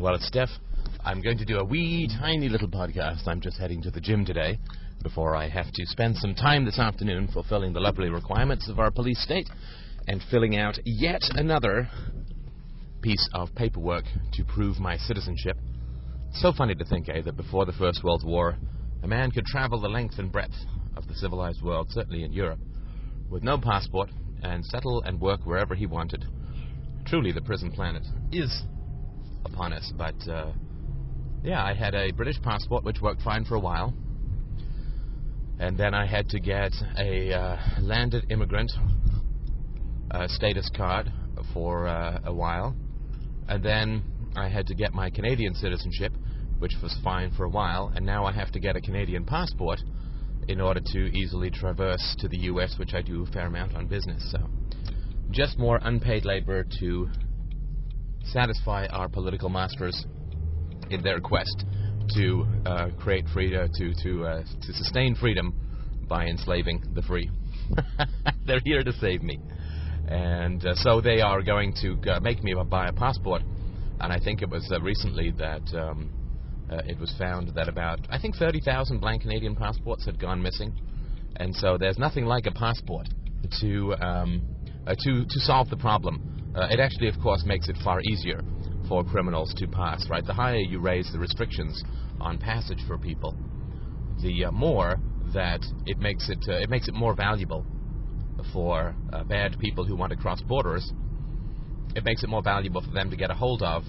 Well, it's Steph. I'm going to do a wee tiny little podcast. I'm just heading to the gym today before I have to spend some time this afternoon fulfilling the lovely requirements of our police state and filling out yet another piece of paperwork to prove my citizenship. It's so funny to think, that before the First World War, a man could travel the length and breadth of the civilized world, certainly in Europe, with no passport and settle and work wherever he wanted. Truly, the prison planet is upon us, but I had a British passport which worked fine for a while, and then I had to get a landed immigrant status card for a while, and then I had to get my Canadian citizenship, which was fine for a while, and now I have to get a Canadian passport in order to easily traverse to the US, which I do a fair amount on business. So just more unpaid labor to satisfy our political masters in their quest to create freedom, to sustain freedom by enslaving the free. They're here to save me. And so they are going to make me buy a passport. And I think it was recently that it was found that about, I think, 30,000 blank Canadian passports had gone missing. And so there's nothing like a passport to solve the problem. It actually, of course, makes it far easier for criminals to pass, right? The higher you raise the restrictions on passage for people, the more that it makes it more valuable for bad people who want to cross borders. It makes it more valuable for them to get a hold of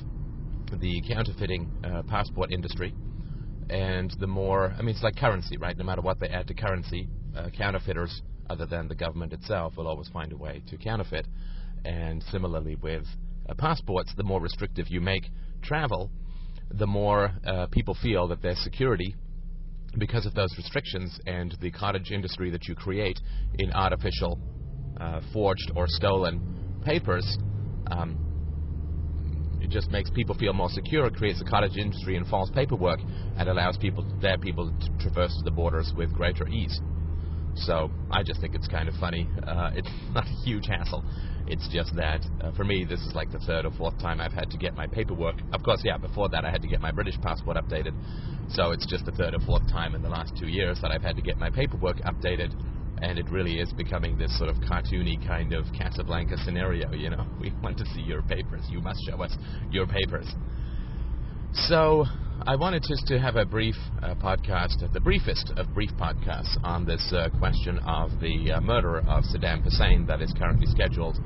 the counterfeiting passport industry. And the more, it's like currency, right? No matter what they add to currency, counterfeiters, other than the government itself, will always find a way to counterfeit. And similarly with passports, the more restrictive you make travel, the more people feel that their security, because of those restrictions and the cottage industry that you create in artificial, forged or stolen papers, it just makes people feel more secure, creates a cottage industry and false paperwork, and allows people to traverse the borders with greater ease. So I just think it's kind of funny. It's not a huge hassle. It's just that, for me, this is like the third or fourth time I've had to get my paperwork. Of course, before that I had to get my British passport updated. So it's just the third or fourth time in the last 2 years that I've had to get my paperwork updated, and it really is becoming this sort of cartoony kind of Casablanca scenario, you know. We want to see your papers. You must show us your papers. So I wanted just to have a brief podcast, the briefest of brief podcasts, on this question of the murder of Saddam Hussein that is currently scheduled.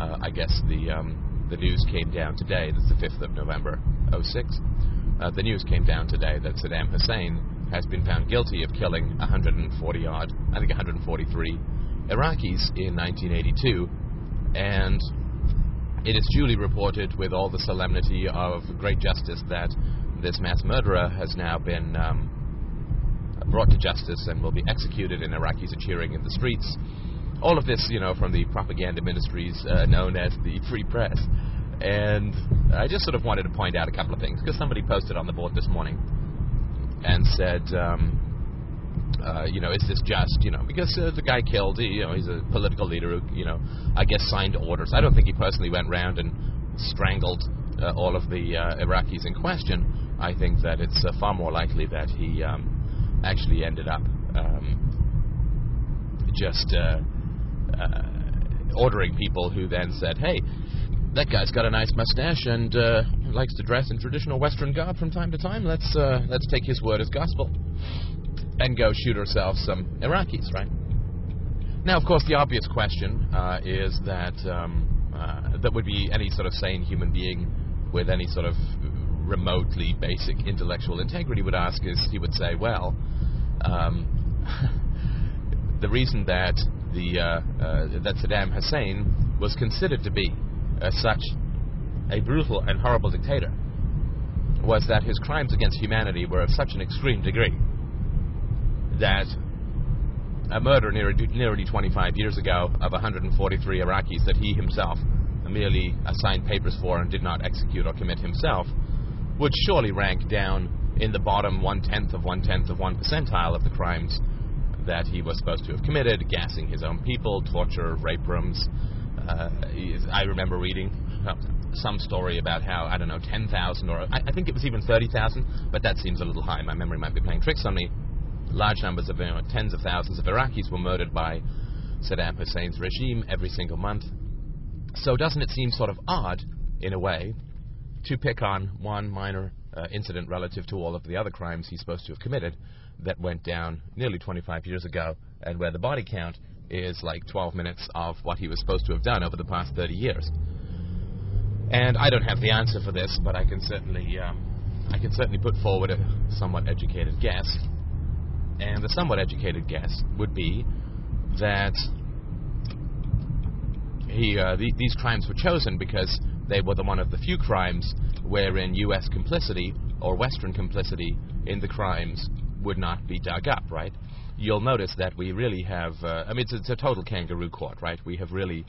I guess the news came down today. That's the 5th of November, 2006. The news came down today that Saddam Hussein has been found guilty of killing 143 Iraqis in 1982, and it is duly reported with all the solemnity of great justice that this mass murderer has now been brought to justice and will be executed, and Iraqis are cheering in the streets. All of this, from the propaganda ministries known as the Free Press. And I just sort of wanted to point out a couple of things, because somebody posted on the board this morning and said, is this just, because the guy killed, he's a political leader who, I guess signed orders. I don't think he personally went around and strangled all of the Iraqis in question. I think that it's far more likely that he actually ended up just ordering people who then said, hey, that guy's got a nice mustache and likes to dress in traditional Western garb from time to time. Let's take his word as gospel and go shoot ourselves some Iraqis, right? Now, of course, the obvious question is that that would be any sort of sane human being with any sort of remotely basic intellectual integrity would ask is, he would say, well, the reason that that Saddam Hussein was considered to be such a brutal and horrible dictator was that his crimes against humanity were of such an extreme degree that a murder nearly 25 years ago of 143 Iraqis that he himself merely signed papers for and did not execute or commit himself would surely rank down in the bottom one percentile of the crimes that he was supposed to have committed: gassing his own people, torture, rape rooms. I remember reading some story about how, I don't know, 10,000 or I think it was even 30,000, but that seems a little high. My memory might be playing tricks on me. Large numbers of, you know, tens of thousands of Iraqis were murdered by Saddam Hussein's regime every single month. So doesn't it seem sort of odd, in a way, to pick on one minor incident relative to all of the other crimes he's supposed to have committed that went down nearly 25 years ago, and where the body count is like 12 minutes of what he was supposed to have done over the past 30 years. And I don't have the answer for this, but I can certainly put forward a somewhat educated guess. And the somewhat educated guess would be that these crimes were chosen because they were one of the few crimes wherein U.S. complicity or Western complicity in the crimes would not be dug up, right? You'll notice that we really have, it's a total kangaroo court, right? We have really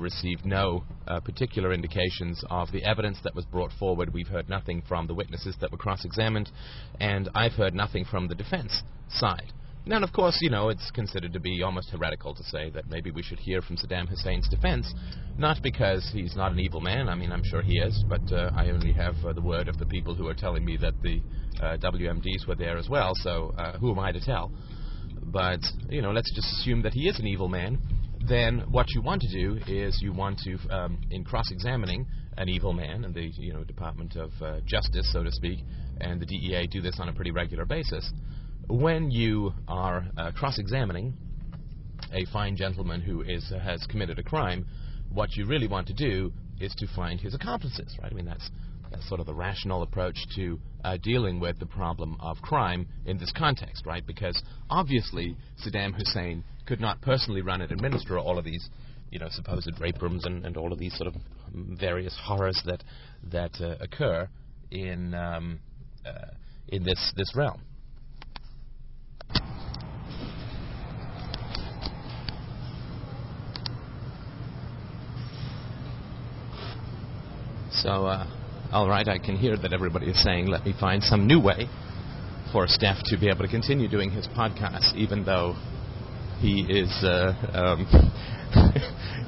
received no particular indications of the evidence that was brought forward. We've heard nothing from the witnesses that were cross-examined, and I've heard nothing from the defense side. Now, of course, you know, it's considered to be almost heretical to say that maybe we should hear from Saddam Hussein's defense, not because he's not an evil man. I mean, I'm sure he is, but I only have the word of the people who are telling me that the WMDs were there as well, so who am I to tell? But, you know, let's just assume that he is an evil man. Then what you want to do is you want to, in cross-examining an evil man, and the, you know, Department of Justice, so to speak, and the DEA do this on a pretty regular basis. When you are cross-examining a fine gentleman who has committed a crime, what you really want to do is to find his accomplices, right? I mean, that's sort of the rational approach to dealing with the problem of crime in this context, right? Because obviously Saddam Hussein could not personally run and administer all of these, you know, supposed rape rooms and all of these sort of various horrors that occur in this realm. So, all right, I can hear that everybody is saying, let me find some new way for Steph to be able to continue doing his podcast, even though he is,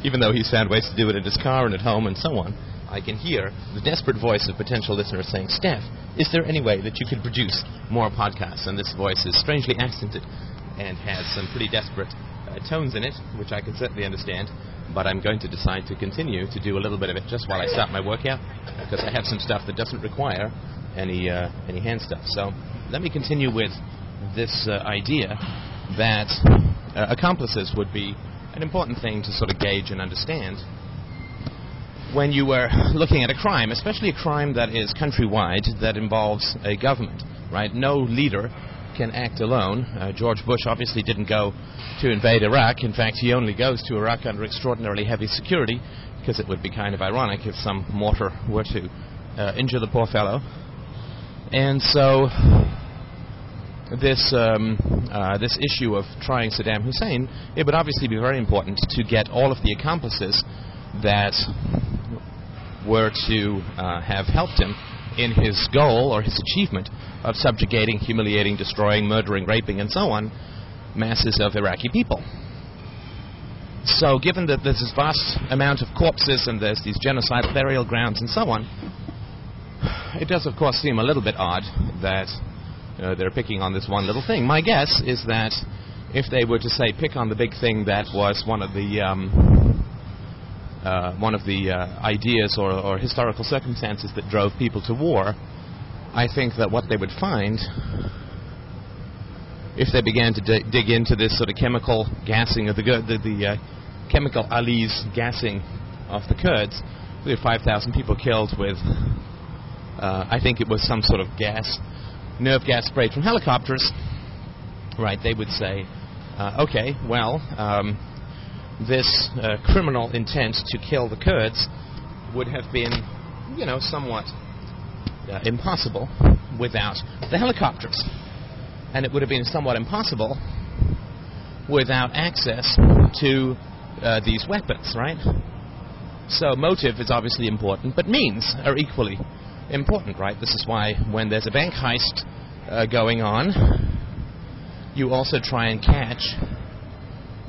even though he's found ways to do it in his car and at home and so on. I can hear the desperate voice of potential listeners saying, Steph, is there any way that you could produce more podcasts? And this voice is strangely accented and has some pretty desperate tones in it, which I can certainly understand. But I'm going to decide to continue to do a little bit of it just while I start my workout, because I have some stuff that doesn't require any hand stuff. So let me continue with this idea that accomplices would be an important thing to sort of gauge and understand when you were looking at a crime, especially a crime that is countrywide, that involves a government, right? No leader can act alone. George Bush obviously didn't go to invade Iraq. In fact, he only goes to Iraq under extraordinarily heavy security, because it would be kind of ironic if some mortar were to injure the poor fellow. And so this issue of trying Saddam Hussein, it would obviously be very important to get all of the accomplices that were to have helped him in his goal or his achievement of subjugating, humiliating, destroying, murdering, raping, and so on, masses of Iraqi people. So given that there's this vast amount of corpses and there's these genocidal burial grounds and so on, it does, of course, seem a little bit odd that they're picking on this one little thing. My guess is that if they were to say pick on the big thing that was one of the ideas or historical circumstances that drove people to war, I think that what they would find, if they began to dig into this sort of chemical gassing of the Chemical Ali's gassing of the Kurds, there were 5,000 people killed with, I think it was some sort of gas, nerve gas sprayed from helicopters, right? They would say, okay, well, this criminal intent to kill the Kurds would have been, you know, somewhat impossible without the helicopters. And it would have been somewhat impossible without access to these weapons, right? So motive is obviously important, but means are equally important, right? This is why when there's a bank heist going on, you also try and catch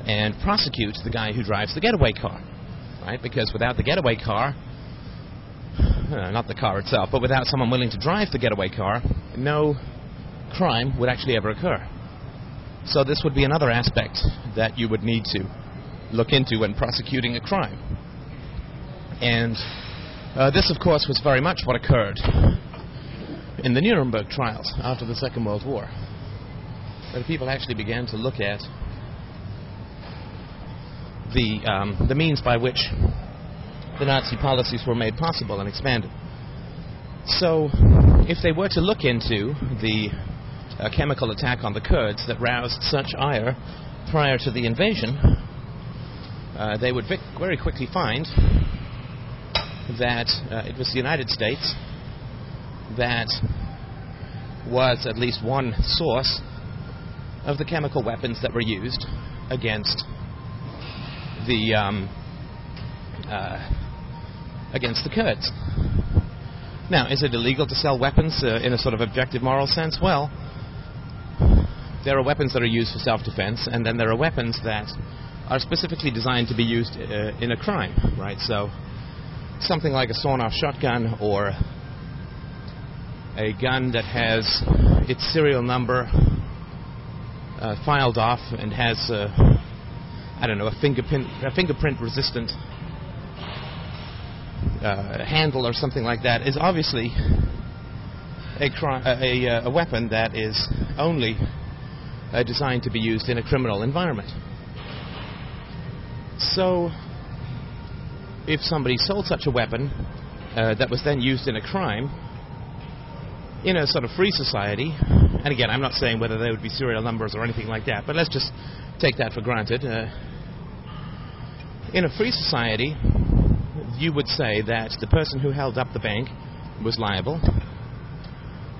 and prosecute the guy who drives the getaway car, right? Because without the getaway car, not the car itself, but without someone willing to drive the getaway car, no crime would actually ever occur. So this would be another aspect that you would need to look into when prosecuting a crime. And this, of course, was very much what occurred in the Nuremberg trials after the Second World War, where people actually began to look at the means by which the Nazi policies were made possible and expanded. So if they were to look into the chemical attack on the Kurds that roused such ire prior to the invasion, they would very quickly find that it was the United States that was at least one source of the chemical weapons that were used against the Kurds. Now, is it illegal to sell weapons in a sort of objective moral sense? Well, there are weapons that are used for self-defense, and then there are weapons that are specifically designed to be used in a crime, right? So something like a sawn-off shotgun or a gun that has its serial number filed off and has, I don't know, a fingerprint-resistant handle or something like that, is obviously a weapon that is only designed to be used in a criminal environment. So if somebody sold such a weapon that was then used in a crime, in a sort of free society, and again, I'm not saying whether there would be serial numbers or anything like that, but let's just take that for granted. In a free society, you would say that the person who held up the bank was liable,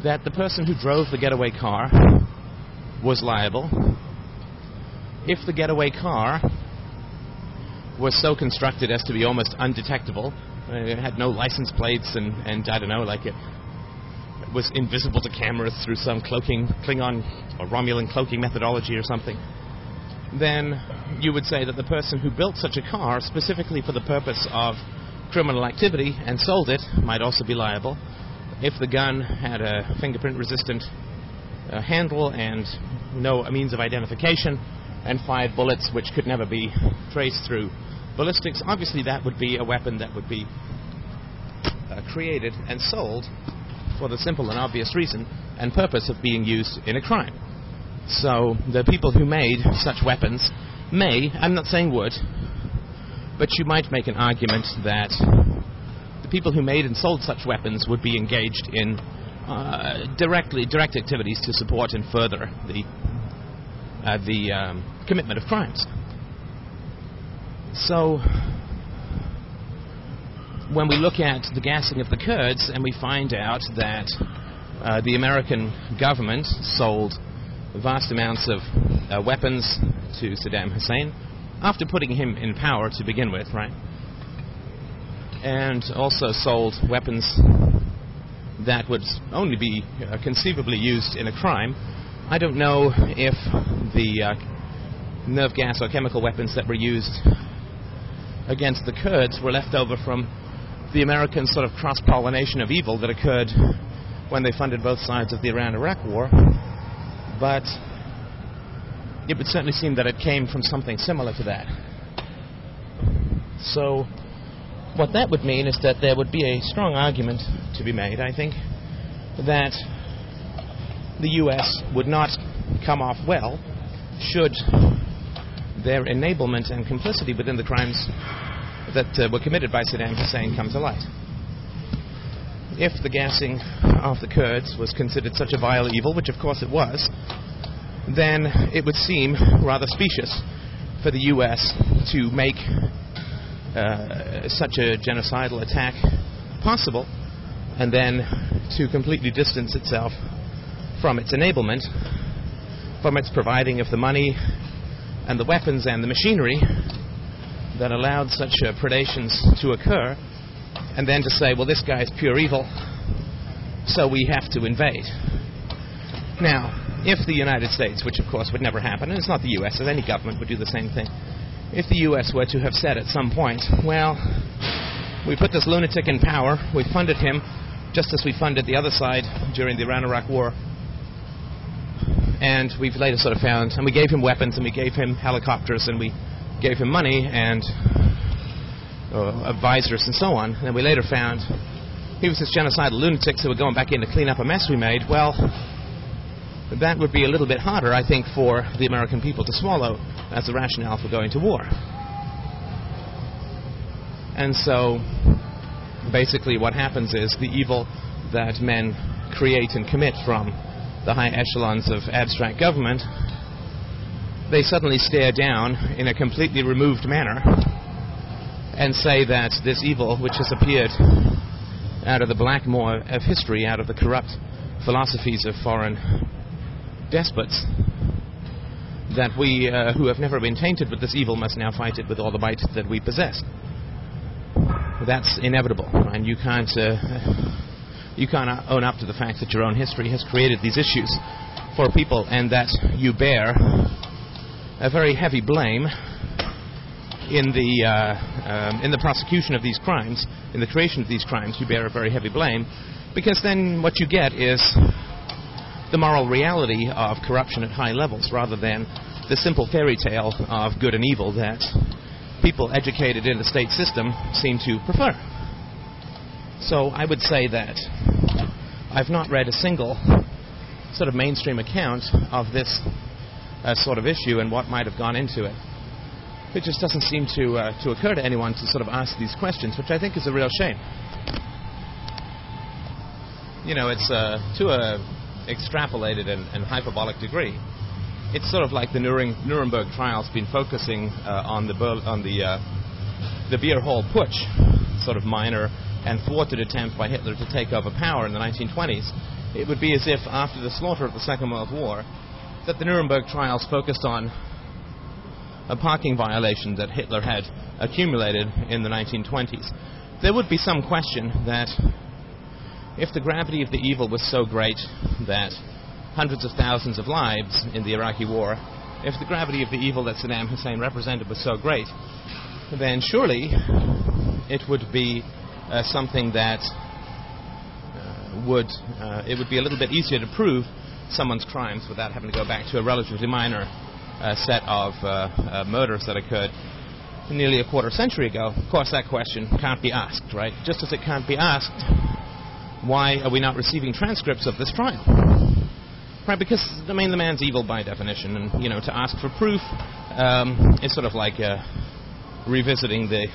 that the person who drove the getaway car was liable, if the getaway car was so constructed as to be almost undetectable, it had no license plates and I don't know, like it was invisible to cameras through some Klingon or Romulan cloaking methodology or something, then you would say that the person who built such a car specifically for the purpose of criminal activity and sold it might also be liable. If the gun had a fingerprint-resistant handle and no means of identification and fired bullets which could never be traced through ballistics, obviously that would be a weapon that would be created and sold for the simple and obvious reason and purpose of being used in a crime. So the people who made such weapons may, I'm not saying would, but you might make an argument that the people who made and sold such weapons would be engaged in direct activities to support and further the commitment of crimes. So when we look at the gassing of the Kurds and we find out that the American government sold vast amounts of weapons to Saddam Hussein after putting him in power to begin with, right? And also sold weapons that would only be conceivably used in a crime. I don't know if the nerve gas or chemical weapons that were used against the Kurds were left over from the American sort of cross-pollination of evil that occurred when they funded both sides of the Iran-Iraq war, but it would certainly seem that it came from something similar to that. So what that would mean is that there would be a strong argument to be made, I think, that the U.S. would not come off well should their enablement and complicity within the crimes that were committed by Saddam Hussein come to light. If the gassing of the Kurds was considered such a vile evil, which of course it was, then it would seem rather specious for the U.S. to make such a genocidal attack possible and then to completely distance itself from its enablement, from its providing of the money and the weapons and the machinery that allowed such predations to occur, and then to say, well, this guy is pure evil, so we have to invade. Now, if the United States, which of course would never happen, and it's not the U.S., as any government would do the same thing, if the U.S. were to have said at some point, well, We put this lunatic in power. We funded him just as we funded the other side during the Iran-Iraq war. And we've later sort of found, and we gave him weapons, and we gave him helicopters, and we gave him money and advisors and so on. And we later found he was this genocidal lunatics who were going back in to clean up a mess we made. Well, that would be a little bit harder, I think, for the American people to swallow as a rationale for going to war. And so basically what happens is the evil that men create and commit from the high echelons of abstract government, they suddenly stare down in a completely removed manner and say that this evil, which has appeared out of the blackmoor of history, out of the corrupt philosophies of foreign despots, that we who have never been tainted with this evil must now fight it with all the might that we possess. That's inevitable, and you can't own up to the fact that your own history has created these issues for people, and that you bear a very heavy blame in the prosecution of these crimes, in the creation of these crimes. You bear a very heavy blame, because then what you get is the moral reality of corruption at high levels, rather than the simple fairy tale of good and evil that people educated in the state system seem to prefer. So I would say that I've not read a single sort of mainstream account of this sort of issue and what might have gone into it. It just doesn't seem to occur to anyone to sort of ask these questions, which I think is a real shame. You know, it's to an extrapolated and hyperbolic degree. It's sort of like the Nuremberg trials been focusing on the Beer Hall Putsch, sort of minor and thwarted attempt by Hitler to take over power in the 1920s. It would be as if after the slaughter of the Second World War that the Nuremberg trials focused on a parking violation that Hitler had accumulated in the 1920s. There would be some question that if the gravity of the evil was so great that hundreds of thousands of lives in the Iraqi war, if the gravity of the evil that Saddam Hussein represented was so great, then surely it would be something that it would be a little bit easier to prove someone's crimes without having to go back to a relatively minor set of murders that occurred nearly a quarter century ago. Of course, that question can't be asked, right? Just as it can't be asked, why are we not receiving transcripts of this trial? Right, because, I mean, the man's evil by definition, and, you know, to ask for proof is sort of like revisiting the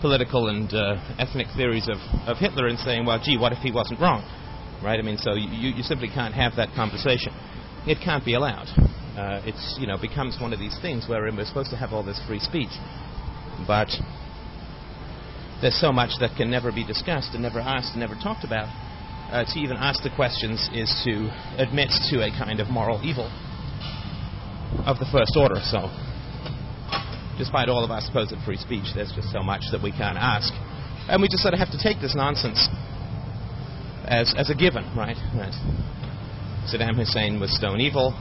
political and ethnic theories of Hitler and saying, well, gee, what if he wasn't wrong, right? I mean, so you simply can't have that conversation. It can't be allowed. It's, you know, becomes one of these things wherein we're supposed to have all this free speech, but there's so much that can never be discussed and never asked and never talked about. To even ask the questions is to admit to a kind of moral evil of the first order. So, despite all of our supposed free speech, there's just so much that we can't ask. And we just sort of have to take this nonsense as a given, right? That Saddam Hussein was stone evil,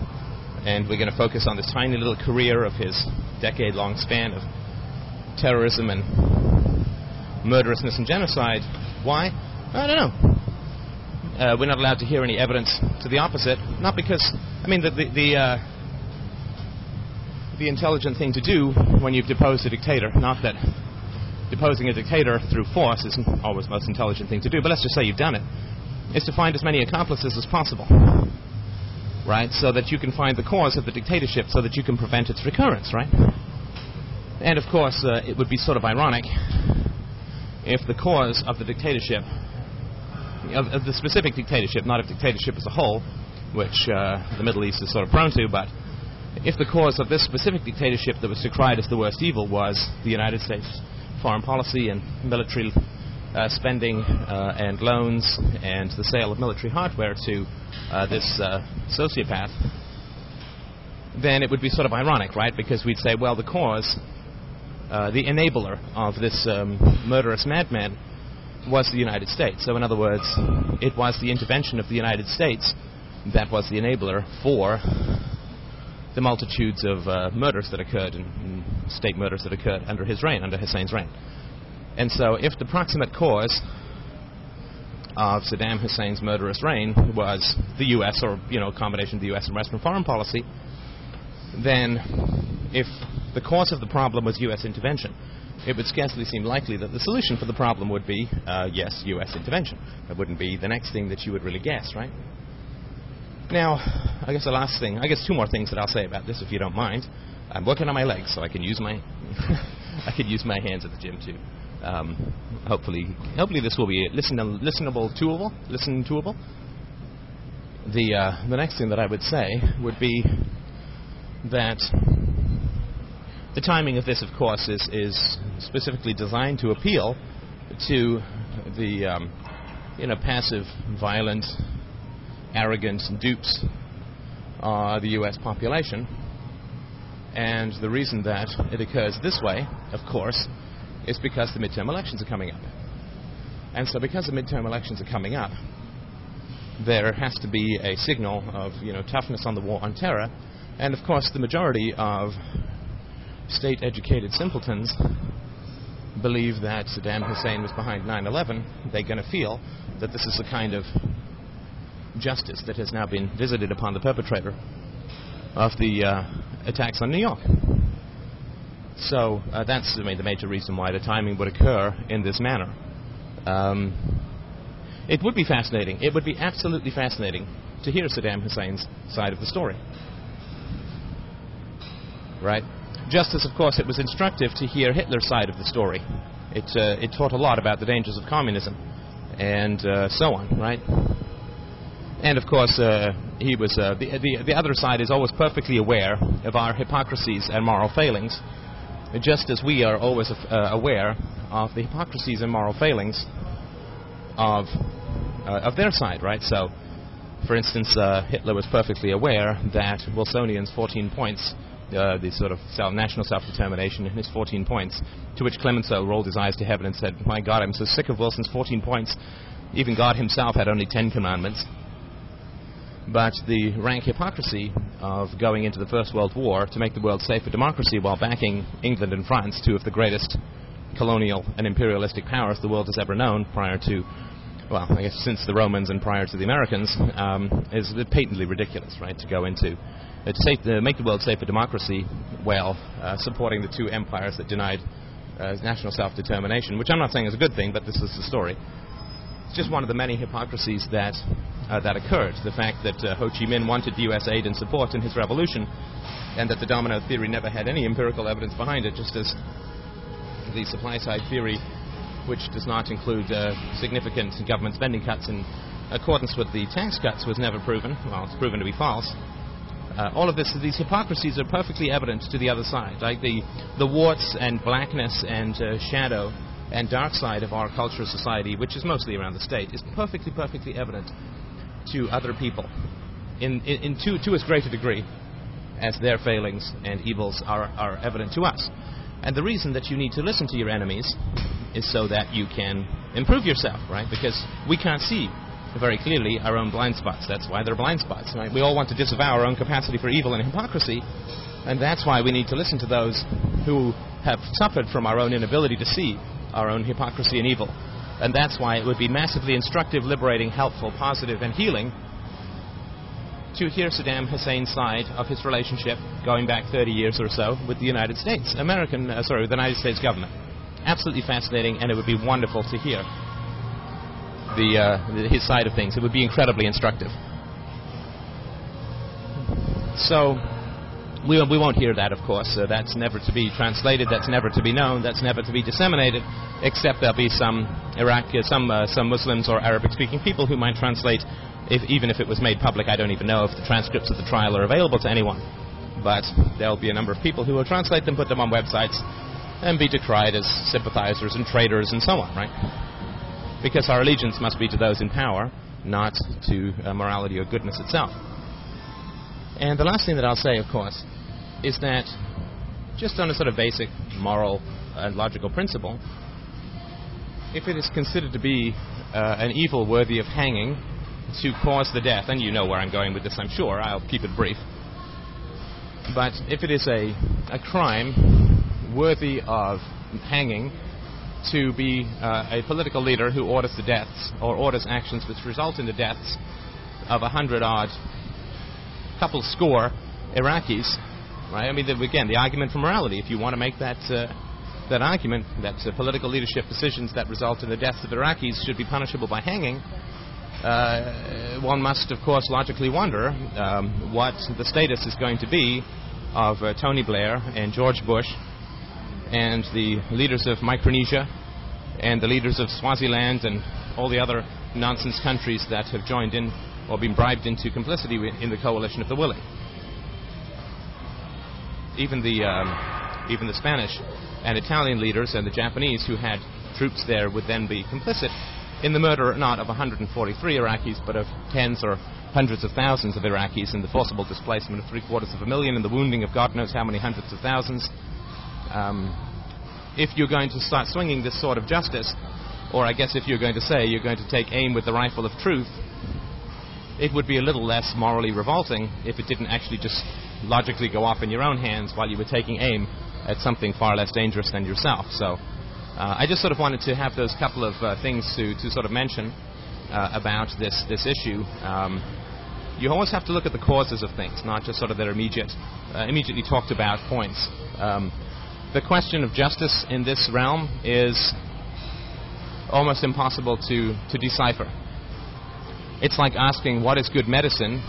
and we're going to focus on this tiny little career of his decade-long span of terrorism and murderousness and genocide. Why? I don't know. We're not allowed to hear any evidence to the opposite, not because, I mean, the intelligent thing to do when you've deposed a dictator, not that deposing a dictator through force isn't always the most intelligent thing to do, but let's just say you've done it, is to find as many accomplices as possible, right, so that you can find the cause of the dictatorship so that you can prevent its recurrence, right? And of course, it would be sort of ironic if the cause of the dictatorship, of the specific dictatorship, not of dictatorship as a whole, which the Middle East is sort of prone to, but if the cause of this specific dictatorship that was decried as the worst evil was the United States foreign policy and military spending and loans and the sale of military hardware to this sociopath, then it would be sort of ironic, right? Because we'd say, well, the cause, the enabler of this murderous madman was the United States. So in other words, it was the intervention of the United States that was the enabler for the multitudes of murders that occurred and state murders that occurred under his reign, under Hussein's reign. And so if the proximate cause of Saddam Hussein's murderous reign was the U.S. or, you know, a combination of the U.S. and Western foreign policy, then if the cause of the problem was U.S. intervention, it would scarcely seem likely that the solution for the problem would be, yes, U.S. intervention. That wouldn't be the next thing that you would really guess, right? Now, I guess the last thing, I guess two more things that I'll say about this, if you don't mind. I'm working on my legs, so I can use my, I could use my hands at the gym too. Hopefully this will be listenable. The next thing that I would say would be that the timing of this, of course, is specifically designed to appeal to the passive, violent, arrogant dupes of the U.S. population. And the reason that it occurs this way, of course, is because the midterm elections are coming up. And so because the midterm elections are coming up, there has to be a signal of, you know, toughness on the war on terror. And, of course, the majority of state-educated simpletons believe that Saddam Hussein was behind 9/11. They're going to feel that this is the kind of justice that has now been visited upon the perpetrator of the attacks on New York. So that's the major reason why the timing would occur in this manner. It would be fascinating. It would be absolutely fascinating to hear Saddam Hussein's side of the story. Right? Just as, of course, it was instructive to hear Hitler's side of the story. It taught a lot about the dangers of communism and so on, right? And, of course, he was the other side is always perfectly aware of our hypocrisies and moral failings, just as we are always aware of the hypocrisies and moral failings of their side, right? So, for instance, Hitler was perfectly aware that Wilsonian's 14 points, the sort of national self-determination in his 14 points, to which Clemenceau rolled his eyes to heaven and said, "My God, I'm so sick of Wilson's 14 points. Even God himself had only 10 commandments." But the rank hypocrisy of going into the First World War to make the world safe for democracy while backing England and France, two of the greatest colonial and imperialistic powers the world has ever known prior to, well, I guess since the Romans and prior to the Americans, is patently ridiculous, right, to go into. It's safe to make the world safe for democracy while supporting the two empires that denied national self-determination, which I'm not saying is a good thing, but this is the story. It's just one of the many hypocrisies that that occurred. The fact that Ho Chi Minh wanted U.S. aid and support in his revolution, and that the domino theory never had any empirical evidence behind it, just as the supply-side theory, which does not include significant government spending cuts in accordance with the tax cuts, was never proven. Well, it's proven to be false. All of this, these hypocrisies are perfectly evident to the other side. Like the warts and blackness and shadow and dark side of our culture, society, which is mostly around the state, is perfectly evident to other people to as great a degree as their failings and evils are evident to us. And the reason that you need to listen to your enemies is so that you can improve yourself, right? Because we can't see very clearly our own blind spots. That's why they're blind spots, right? We all want to disavow our own capacity for evil and hypocrisy, and that's why we need to listen to those who have suffered from our own inability to see our own hypocrisy and evil. And that's why it would be massively instructive, liberating, helpful, positive, and healing to hear Saddam Hussein's side of his relationship going back 30 years or so with the United States, the United States government. Absolutely fascinating, and it would be wonderful to hear his side of things. It would be incredibly instructive. So we won't hear that, of course. That's never to be translated. That's never to be known. That's never to be disseminated, except there'll be some some Muslims or Arabic-speaking people who might translate, even if it was made public. I don't even know if the transcripts of the trial are available to anyone. But there'll be a number of people who will translate them, put them on websites, and be decried as sympathizers and traitors and so on, right? Because our allegiance must be to those in power, not to morality or goodness itself. And the last thing that I'll say, of course, is that just on a sort of basic moral and logical principle, if it is considered to be an evil worthy of hanging to cause the death, and you know where I'm going with this, I'm sure, I'll keep it brief, but if it is a crime worthy of hanging to be a political leader who orders the deaths or orders actions which result in the deaths of 100-odd, couple score Iraqis, right? I mean, again, the argument for morality. If you want to make that that argument that political leadership decisions that result in the deaths of Iraqis should be punishable by hanging, one must, of course, logically wonder what the status is going to be of Tony Blair and George Bush and the leaders of Micronesia and the leaders of Swaziland and all the other nonsense countries that have joined in or been bribed into complicity in the coalition of the willing. Even the Spanish and Italian leaders and the Japanese who had troops there would then be complicit in the murder not of 143 Iraqis but of tens or hundreds of thousands of Iraqis and the forcible displacement of 750,000 and the wounding of God knows how many hundreds of thousands. If you're going to start swinging this sort of justice, or I guess if you're going to say you're going to take aim with the rifle of truth, it would be a little less morally revolting if it didn't actually just logically go off in your own hands while you were taking aim at something far less dangerous than yourself. So I just sort of wanted to have those couple of things to sort of mention about this issue. You always have to look at the causes of things, not just sort of their immediately talked about points. The question of justice in this realm is almost impossible to decipher. It's like asking what is good medicine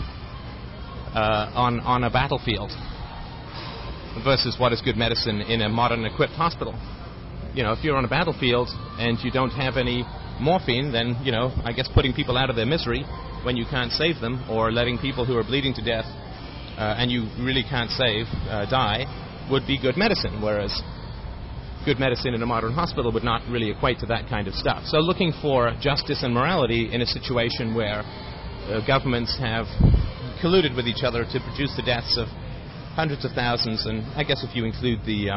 on a battlefield versus what is good medicine in a modern equipped hospital. You know, if you're on a battlefield and you don't have any morphine, then, you know, I guess putting people out of their misery when you can't save them, or letting people who are bleeding to death and you really can't save die, would be good medicine, whereas good medicine in a modern hospital would not really equate to that kind of stuff. So looking for justice and morality in a situation where governments have colluded with each other to produce the deaths of hundreds of thousands, and I guess if you include the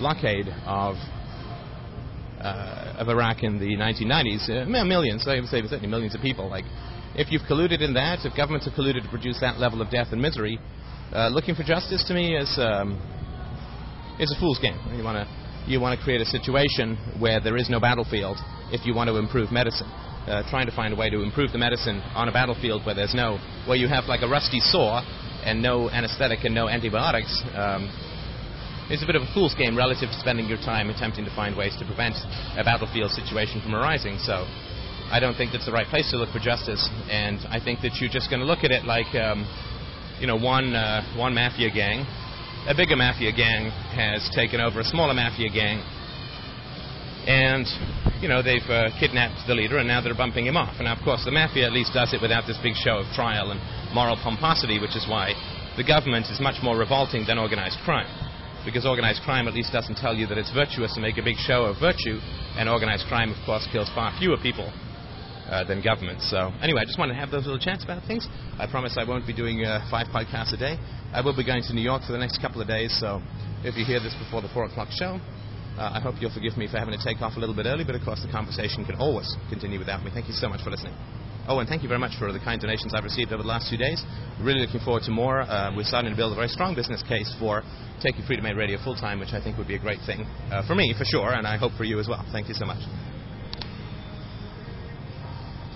blockade of Iraq in the 1990s, millions, I would say certainly millions of people. Like, if you've colluded in that, if governments have colluded to produce that level of death and misery, looking for justice to me is a fool's game. You want to create a situation where there is no battlefield if you want to improve medicine. Trying to find a way to improve the medicine on a battlefield where there's no, where you have like a rusty saw and no anesthetic and no antibiotics, is a bit of a fool's game relative to spending your time attempting to find ways to prevent a battlefield situation from arising. So I don't think that's the right place to look for justice, and I think that you're just going to look at it like you know, one mafia gang, a bigger mafia gang has taken over a smaller mafia gang, and, you know, they've kidnapped the leader, and now they're bumping him off. And now, of course, the mafia at least does it without this big show of trial and moral pomposity, which is why the government is much more revolting than organized crime, because organized crime at least doesn't tell you that it's virtuous to make a big show of virtue, and organized crime, of course, kills far fewer people than government. So anyway, I just wanted to have those little chats about things. I promise I won't be doing 5 podcasts a day. I will be going to New York for the next couple of days, so if you hear this before the 4 o'clock show, I hope you'll forgive me for having to take off a little bit early, but of course the conversation can always continue without me. Thank you so much for listening. Oh, and thank you very much for the kind donations I've received over the last few days. Really looking forward to more. We're starting to build a very strong business case for taking Freedom Aid Radio full-time, which I think would be a great thing for me, for sure, and I hope for you as well. Thank you so much.